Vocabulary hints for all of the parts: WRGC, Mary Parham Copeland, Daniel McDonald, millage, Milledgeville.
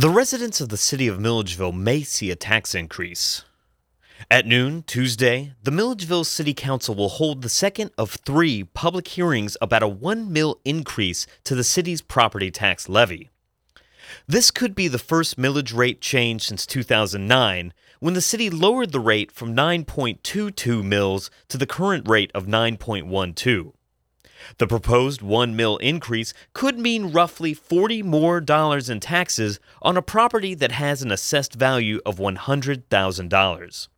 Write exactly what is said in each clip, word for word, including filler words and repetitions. The residents of the city of Milledgeville may see a tax increase. At noon, Tuesday, the Milledgeville City Council will hold the second of three public hearings about a one mil increase to the city's property tax levy. This could be the first millage rate change since two thousand nine, when the city lowered the rate from nine point two two mils to the current rate of nine point one two. The proposed one mil increase could mean roughly forty more dollars in taxes on a property that has an assessed value of one hundred thousand dollars.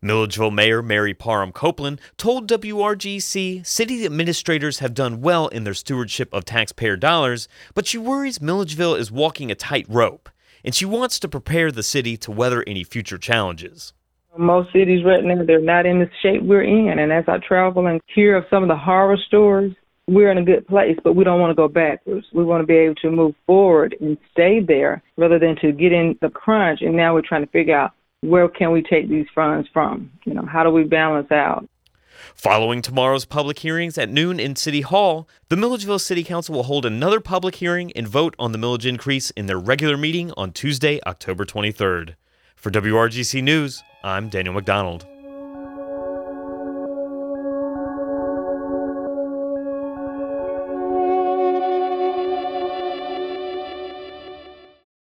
Milledgeville Mayor Mary Parham Copeland told W R G C city administrators have done well in their stewardship of taxpayer dollars, but she worries Milledgeville is walking a tight rope, and she wants to prepare the city to weather any future challenges. Most cities right now, they're not in the shape we're in, and as I travel and hear of some of the horror stories, we're in a good place, but we don't want to go backwards. We want to be able to move forward and stay there rather than to get in the crunch, and now we're trying to figure out, where can we take these funds from? You know, how do we balance out? Following tomorrow's public hearings at noon in City Hall, the Milledgeville City Council will hold another public hearing and vote on the millage increase in their regular meeting on Tuesday, October twenty-third. For W R G C News, I'm Daniel McDonald.